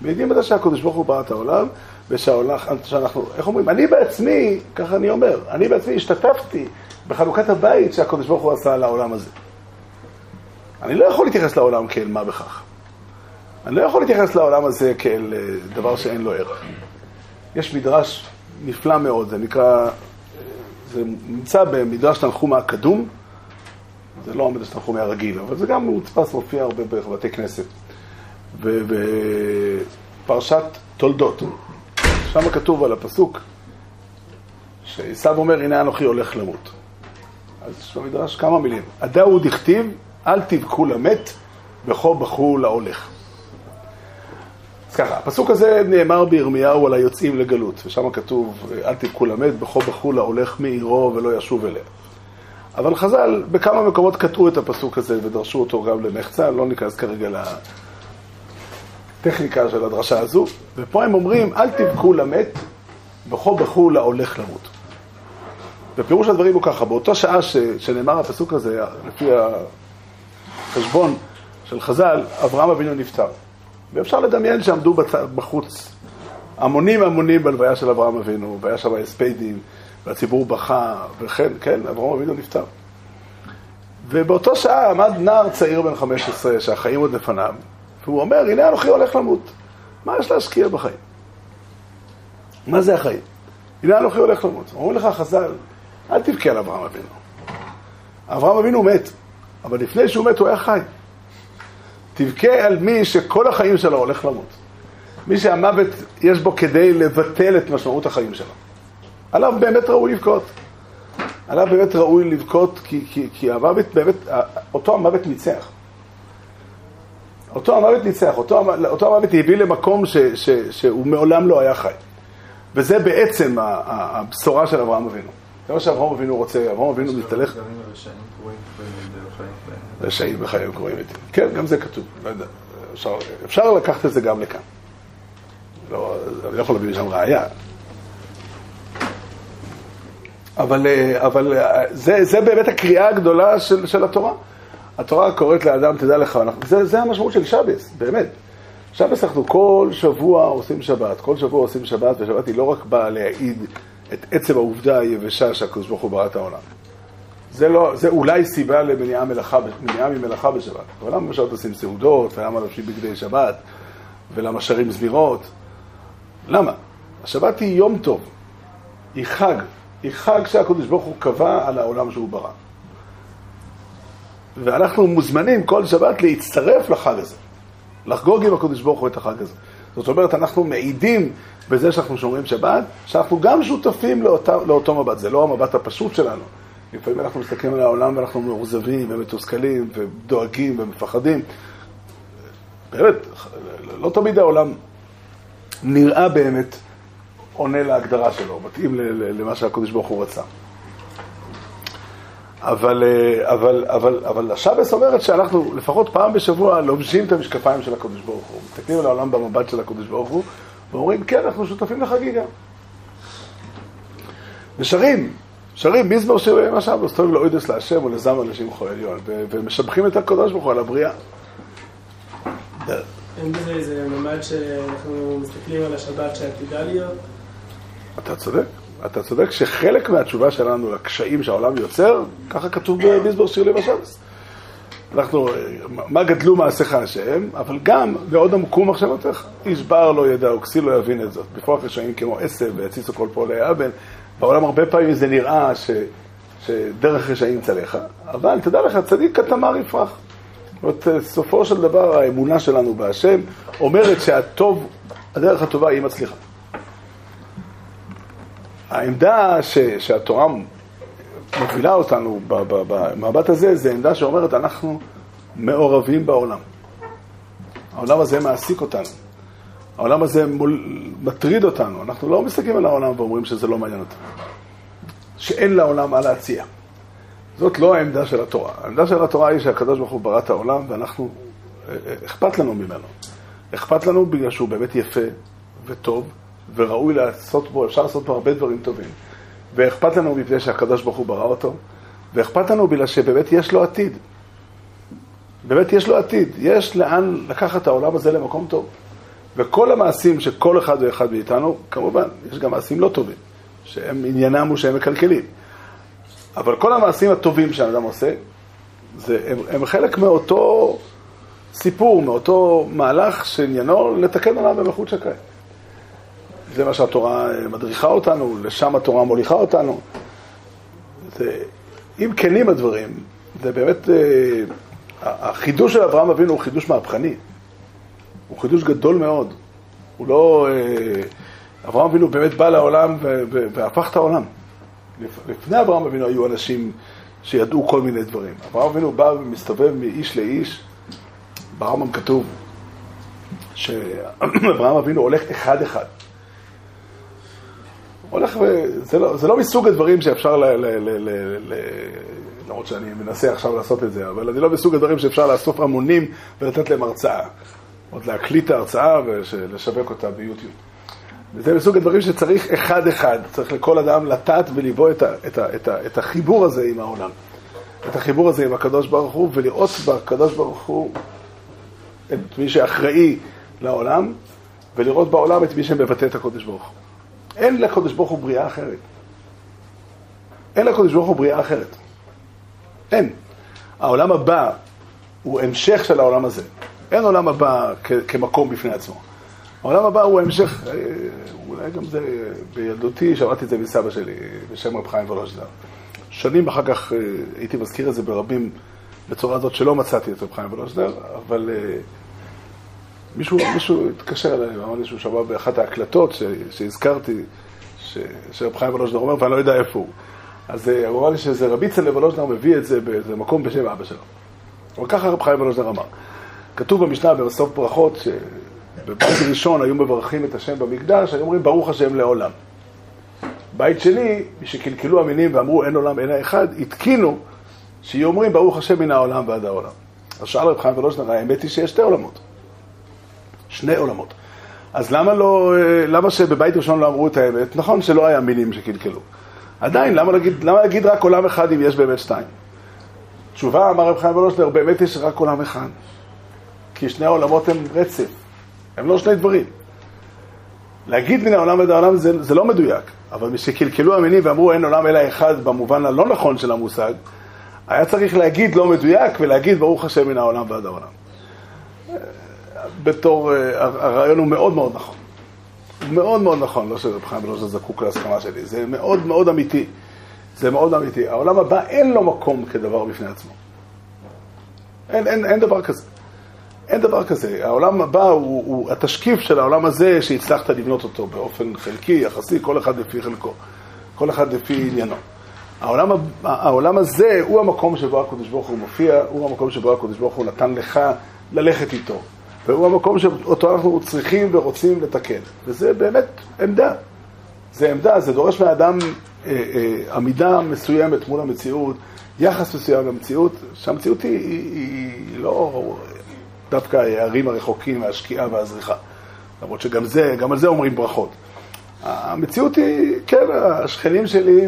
מעידים על זה שהקדוש ברוך הוא ברא את העולם, ושאנחנו, איך אומרים, אני בעצמי, ככה אני אומר, אני בעצמי השתתפתי בחנוכת הבית שהקדוש ברוך הוא עשה על העולם הזה. אני לא יכול להתייחס לעולם כאל מה בכך. אני לא יכול להתייחס לעולם הזה כאל דבר שאין לו ערך. יש מדרש נפלא מאוד, זה נקרא, זה נמצא במדרש תנחומא הקדום, זה לא המדרש תנחומא הרגיל, אבל זה גם מודפס, מופיע הרבה בבתי כנסת. ובפרשת תולדות, שם כתוב על הפסוק, שעשיו אומר, הנה אנוכי הולך למות. אז יש במדרש כמה מילים. הדאו דכתיב, אל תבכו למת, בכו בכו להולך. אז ככה, הפסוק הזה נאמר בירמיהו על היוצאים לגלות, ושם כתוב, אל תבכו למת, בכו בכו להולך מעירו ולא ישוב אליה. אבל חז"ל, בכמה מקומות קטעו את הפסוק הזה ודרשו אותו גם למחצה, לא ניכנס כרגע לטכניקה של הדרשה הזו. ופה הם אומרים, אל תבכו למת, וכל בחול ההולך למות. ופירוש הדברים הוא ככה, באותה שעה ש, שנאמר הפסוק הזה, לפי החשבון של חז"ל, אברהם אבינו נפטר. ואפשר לדמיין שעמדו בצ... בחוץ המונים המונים בלוויה של אברהם אבינו, והיה שם הספדים, והציבור בכה, וכן, כן, אברהם אבינו נפטר. ובאותו שעה עמד נער צעיר בן חמש עשרה, שהחיים עוד לפניו, והוא אומר, הנה אנוכי הולך למות. מה יש להשקיע בחיים? מה זה החיים? הנה אנוכי הולך למות. אומרים לך חז"ל, אל תבכה על אברהם אבינו. אברהם אבינו מת, אבל לפני שהוא מת הוא היה חי. תבכה על מי שכל החיים שלו הולך למות. מי שהמוות יש בו כדי לבטל את משמעות החיים שלו. עליו באמת ראוי לבכות. עליו באמת ראוי לבכות כי, כי, כי המוות באמת, אותו המוות ניצח. אותו המוות ניצח, אותו, אותו המוות הביא למקום ש, ש, שהוא מעולם לא היה חי. וזה בעצם הבשורה של אברהם אבינו. זה מה שאברהם אבינו רוצה, אברהם אבינו מתהלך. רשעים בחיים קרויים איתי. כן, גם זה כתוב. לא יודע. אפשר, אפשר לקחת את זה גם לכאן. לא, אני לא יכול להביא משם ראייה. אבל, אבל זה, זה באמת הקריאה הגדולה של, של התורה. התורה קוראת לאדם, תדע לך, אנחנו, זה, זה המשמעות של שבס, באמת. שבס אנחנו כל שבוע עושים שבת, כל שבוע עושים שבת, ושבת היא לא רק באה להעיד את עצם העובדה היבשה שהקדוש ברוך הוא ברא את העולם. זה, לא, זה אולי סיבה למניעה מלאכה, מניעה ממלאכה בשבת. אבל למה בשבת עושים סעודות, ולמה לבשים בגדי שבת, ולמה שרים זמירות? למה? השבת היא יום טוב, היא חג, היא חג שהקדוש ברוך הוא קבע על העולם שהוא ברא. ואנחנו מוזמנים כל שבת להצטרף לחג הזה, לחגוג עם הקדוש ברוך הוא את החג הזה. זאת אומרת, אנחנו מעידים בזה שאנחנו שומרים שבת, שאנחנו גם שותפים לאותו, לאותו מבט, זה לא המבט הפשוט שלנו. לפעמים אנחנו מסתכלים על העולם ואנחנו מאוכזבים ומתוסכלים ודואגים ומפחדים. באמת, לא תמיד העולם נראה באמת עונה להגדרה שלו, מתאים למה שהקדוש ברוך הוא רצה. אבל, אבל, אבל, אבל השבס אומרת שאנחנו לפחות פעם בשבוע לובשים את המשקפיים של הקדוש ברוך הוא, מתקנים על העולם במבט של הקדוש ברוך הוא, ואומרים, כן, אנחנו שותפים לחגיגה. ושרים, שרים, מזמור שירי עם השבס, טוב לאוידס להשם ולזם אנשים חוליון, ומשבחים את הקדוש ברוך הוא על הבריאה. אין בזה איזה ממד שאנחנו מסתכלים על השבת שעתידה להיות? אתה צודק. אתה צודק שחלק מהתשובה שלנו לקשיים שהעולם יוצר, ככה כתוב במזמור שיר לב השבס. אנחנו, מה גדלו מעשיך השם, אבל גם ועוד עמקו מחשבותיך. איש בר לא ידע, או כסיל לא יבין את זאת. בפרח רשעים כמו עשב, והציצו כל פועלי האבן. בעולם הרבה פעמים זה נראה ש, שדרך רשעים צלחה. אבל תדע לך, צדיק כתמר יפרח. זאת אומרת, סופו של דבר, האמונה שלנו בהשם אומרת שהטוב, הדרך הטובה היא מצליחה. העמדה ש, שהתורה מובילה אותנו במבט הזה, זה עמדה שאומרת אנחנו מעורבים בעולם. העולם הזה מעסיק אותנו. העולם הזה מול, מטריד אותנו. אנחנו לא מסתכלים על העולם ואומרים שזה לא מעניין אותנו. שאין לעולם מה להציע. זאת לא העמדה של התורה. העמדה של התורה היא שהקדוש ברוך הוא ברא את העולם, ואנחנו, אכפת לנו ממנו. אכפת לנו בגלל שהוא באמת יפה וטוב, וראוי לעשות בו, אפשר לעשות בו הרבה דברים טובים. ואכפת לנו מפני שהקדוש ברוך הוא ברא אותו, ואכפת לנו בגלל שבאמת יש לו עתיד. באמת יש לו עתיד. יש לאן לקחת את העולם הזה למקום טוב. וכל המעשים שכל אחד ואחד מאיתנו, כמובן, יש גם מעשים לא טובים, שהם עניינם ושהם מקלקלים. אבל כל המעשים הטובים שהאדם עושה, זה, הם, הם חלק מאותו סיפור, מאותו מהלך שעניינו לתקן עליו במלכות שקי. זה מה שהתורה מדריכה אותנו, לשם התורה מוליכה אותנו. זה, אם כנים הדברים, זה באמת, החידוש של אברהם אבינו הוא חידוש מהפכני. הוא חידוש גדול מאוד. הוא לא, אברהם אבינו באמת בא לעולם והפך את העולם. לפני אברהם אבינו היו אנשים שידעו כל מיני דברים. אברהם אבינו בא ומסתובב מאיש לאיש. ברמב"ם כתוב שאברהם אבינו הולך אחד אחד. הולך וזה לא, זה לא מסוג הדברים שאפשר ל... ל, ל, ל, ל למרות שאני מנסה עכשיו לעשות את זה, אבל אני לא מסוג הדברים שאפשר לאסוף המונים ולתת להם הרצאה. עוד להקליט ההרצאה ולשווק אותה ביוטיוב. וזה מסוג הדברים שצריך אחד אחד, צריך לכל אדם לטעת בליבו את, ה, את, ה, את, ה, את החיבור הזה עם העולם, את החיבור הזה עם הקדוש ברוך הוא, ולראות בקדוש ברוך הוא את מי שאחראי לעולם, ולראות בעולם את מי שמבטא את הקדוש ברוך הוא. אין לקדוש ברוך הוא בריאה אחרת. אין לקדוש ברוך הוא בריאה אחרת. אין. העולם הבא הוא המשך של העולם הזה. אין עולם הבא כ- כמקום בפני עצמו. העולם הבא הוא המשך, אולי גם זה בילדותי, שמעתי את זה מסבא שלי, בשם רב חיים ולושדא. שנים אחר כך הייתי מזכיר את זה ברבים בצורה הזאת שלא מצאתי את רב חיים ולושדא, אבל מישהו, מישהו התקשר אליי, אמר לי שהוא שמע באחת ההקלטות ש, שהזכרתי, ש, שרב חיים ולושדא אומר, ואני לא יודע איפה הוא. אז הוא אמר לי שזה רבי צלב ולושדא מביא את זה באיזה מקום בשם אבא שלו. אבל ככה רב חיים ולושדא אמר. כתוב במשנה בסוף ברכות ש... בבית ראשון היו מברכים את השם במקדש, היו אומרים ברוך השם לעולם. בית שני, שקלקלו המינים ואמרו אין עולם אינה אחד, התקינו שיהיו אומרים ברוך השם מן העולם ועד העולם. אז שאל רב חיים ולושדא, האמת היא שיש שתי עולמות. שני עולמות. אז למה, לא, למה שבבית ראשון לא אמרו את האמת? נכון שלא היה מינים שקלקלו. עדיין, למה להגיד, למה להגיד רק עולם אחד אם יש באמת שתיים? תשובה, אמר רב חיים ולושדא, באמת יש רק עולם אחד. כי שני העולמות הם רצף. הם לא שני דברים. להגיד מן העולם ועד העולם זה, זה לא מדויק, אבל משקלקלו המינים ואמרו אין עולם אלא אחד במובן הלא נכון של המושג, היה צריך להגיד לא מדויק ולהגיד ברוך השם מן העולם ועד העולם. בתור, הרעיון הוא מאוד מאוד נכון. הוא מאוד מאוד נכון, לא שרב חיים ולא שזקוק להסכמה שלי. זה מאוד מאוד אמיתי. זה מאוד אמיתי. העולם הבא אין לו מקום כדבר בפני עצמו. אין, אין, אין דבר כזה. אין דבר כזה. העולם הבא הוא, הוא התשקיף של העולם הזה שהצלחת לבנות אותו באופן חלקי, יחסי, כל אחד לפי חלקו. כל אחד לפי עניינו. העולם, העולם הזה הוא המקום שבו הקדוש ברוך הוא מופיע, הוא המקום שבו הקדוש ברוך הוא נתן לך ללכת איתו. והוא המקום שאותו אנחנו צריכים ורוצים לתקן. וזה באמת עמדה. זה עמדה, זה דורש מהאדם אה, אה, עמידה מסוימת מול המציאות, יחס מסוים למציאות, שהמציאות היא, היא, היא לא... דווקא הערים הרחוקים והשקיעה והזריחה. למרות שגם זה, גם על זה אומרים ברכות. המציאות היא, כן, השכנים שלי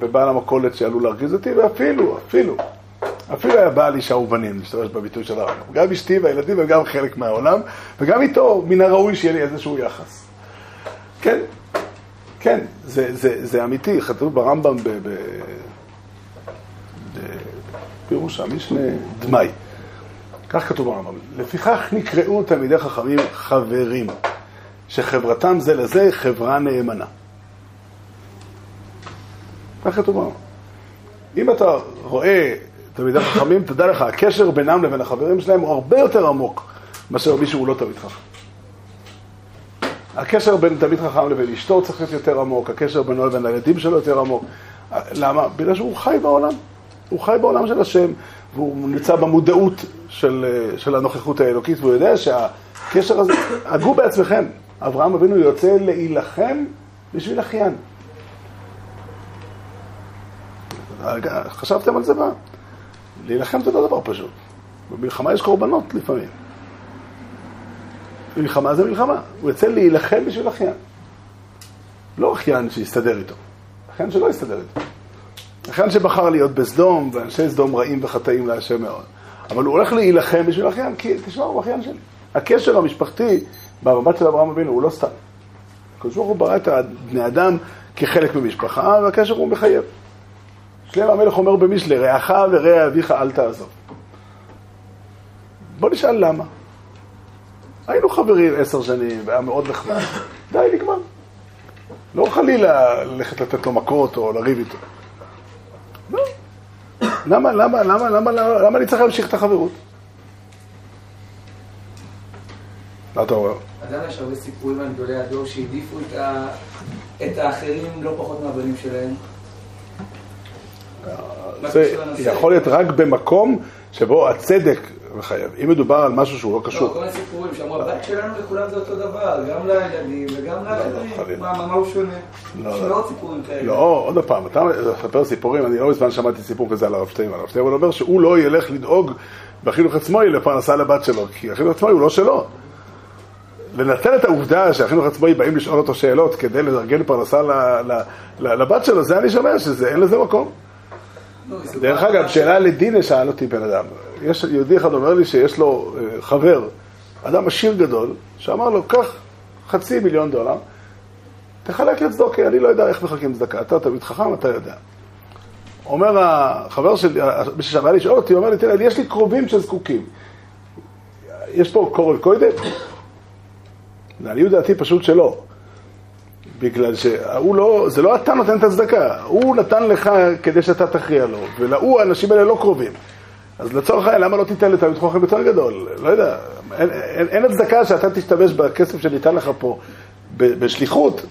ובעל המכולת שעלו להרגיז אותי, ואפילו, אפילו, אפילו היה בעל אישה ובנים, להשתמש בביטוי של הרב. גם אשתי והילדים וגם חלק מהעולם, וגם איתו מן הראוי שיהיה לי איזשהו יחס. כן, כן, זה, זה, זה אמיתי. כתוב ברמב"ם בפירוש המשנה דמאי. כך כתוב ברמב"ם, לפיכך נקראו תלמידי חכמים חברים, שחברתם זה לזה חברה נאמנה. כך כתוב ברמב"ם. אם אתה רואה תלמידי חכמים, תדע לך, הקשר בינם לבין החברים שלהם הוא הרבה יותר עמוק, מאשר מישהו לא תלמיד חכם. הקשר בין תלמיד חכם לבין אשתו צריך להיות יותר עמוק, הקשר בינו לבין הילדים שלו יותר עמוק. למה? בגלל שהוא חי בעולם. הוא חי בעולם של השם, והוא נמצא במודעות של, של הנוכחות האלוקית, והוא יודע שהקשר הזה, הגו בעצמכם. אברהם אבינו יוצא להילחם בשביל אחיין. חשבתם על זה מה? להילחם זה לא דבר פשוט. במלחמה יש קורבנות לפעמים. מלחמה זה מלחמה. הוא יוצא להילחם בשביל אחיין. לא אחיין שיסתדר איתו. אחיין שלא יסתדר איתו. אחיין שבחר להיות בסדום, ואנשי סדום רעים וחטאים להשם מאוד. אבל הוא הולך להילחם בשביל אחיין, כי תשמע, הוא אחיין שלי. הקשר המשפחתי, במבט של אברהם אבינו, הוא לא סתם. הקדוש ברוך הוא ברא את בני אדם כחלק ממשפחה, והקשר הוא מחייב. שלמה המלך אומר במשלי, רעך ורע אביך אל תעזוב. בוא נשאל למה. היינו חברים עשר שנים, והיה מאוד נחמד. די, נגמר. לא חלילה ללכת לתת לו מכות או לריב איתו. למה, למה, למה, למה, למה אני צריך להמשיך את החברות? לא אתה אומר. עדיין יש הרבה סיפורים על גדולי הדור שהעדיפו את האחרים לא פחות מהבנים שלהם. זה יכול להיות רק במקום שבו הצדק מחייב. אם מדובר על משהו שהוא לא קשור. לא, כל הסיפורים שאמרו, הבת שלנו לכולם זה אותו דבר, גם לילדים וגם לילדים. מה, מה הוא שונה? שלא סיפורים כאלה. לא, עוד פעם, אתה מספר סיפורים, אני לא מזמן שמעתי סיפור כזה על הרב שטיינמן. הרב שטיינמן אומר שהוא לא ילך לדאוג בחינוך עצמאי לפרנסה לבת שלו, כי החינוך עצמאי הוא לא שלו. לנצל את העובדה שהחינוך עצמאי באים לשאול אותו שאלות כדי לדרגל פרנסה לבת שלו, זה אני שומע שאין לזה מקום. דרך אגב, שאלה לדין שאל אותי בן אדם. יש יהודי אחד אומר לי שיש לו חבר, אדם עשיר גדול, שאמר לו, קח חצי מיליון דולר, תחלק לצדוקה, אני לא יודע איך מחלקים צדקה, אתה תמיד חכם, אתה יודע. אומר החבר שלי, ששמע לי שאול אותי, אומר לי, תראה, יש לי קרובים שזקוקים. יש פה קורל קוידת? לעניות דעתי פשוט שלא. בגלל שהוא לא, זה לא אתה נותן את הצדקה, הוא נתן לך כדי שאתה תכריע לו, ולאו האנשים האלה לא קרובים. אז לצורך העניין, למה לא תיתן לתלמיד חוכם יותר גדול? לא יודע, אין, אין, אין הצדקה שאתה תשתמש בכסף שניתן לך פה בשליחות,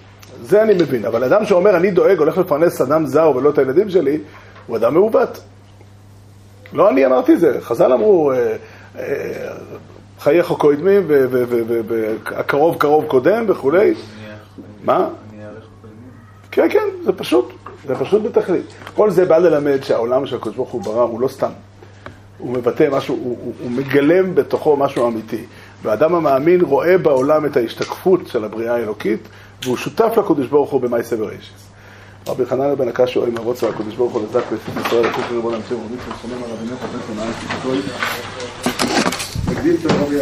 זה אני מבין. אבל אדם שאומר, אני דואג, הולך לפרנס אדם זר ולא את הילדים שלי, הוא אדם מעוות. לא אני אמרתי זה, חז"ל אמרו, חייך קודמים, והקרוב קרוב קודם וכו'. מה? כן, כן, זה פשוט, זה פשוט בתכלית. כל זה בא ללמד שהעולם שהקדוש ברוך הוא ברא הוא לא סתם. הוא מבטא משהו, הוא, הוא, הוא מגלם בתוכו משהו אמיתי. והאדם המאמין רואה בעולם את ההשתקפות של הבריאה האלוקית, והוא שותף לקודש ברוך הוא במעשה בראשית. רבי חנן בן עקשי עם הרוצה לקודש ברוך הוא לזק ולפי ישראל לקודש ברוך הוא למציא ורמיץ ולסומם על רבינו חופש ומעל סיפטוי.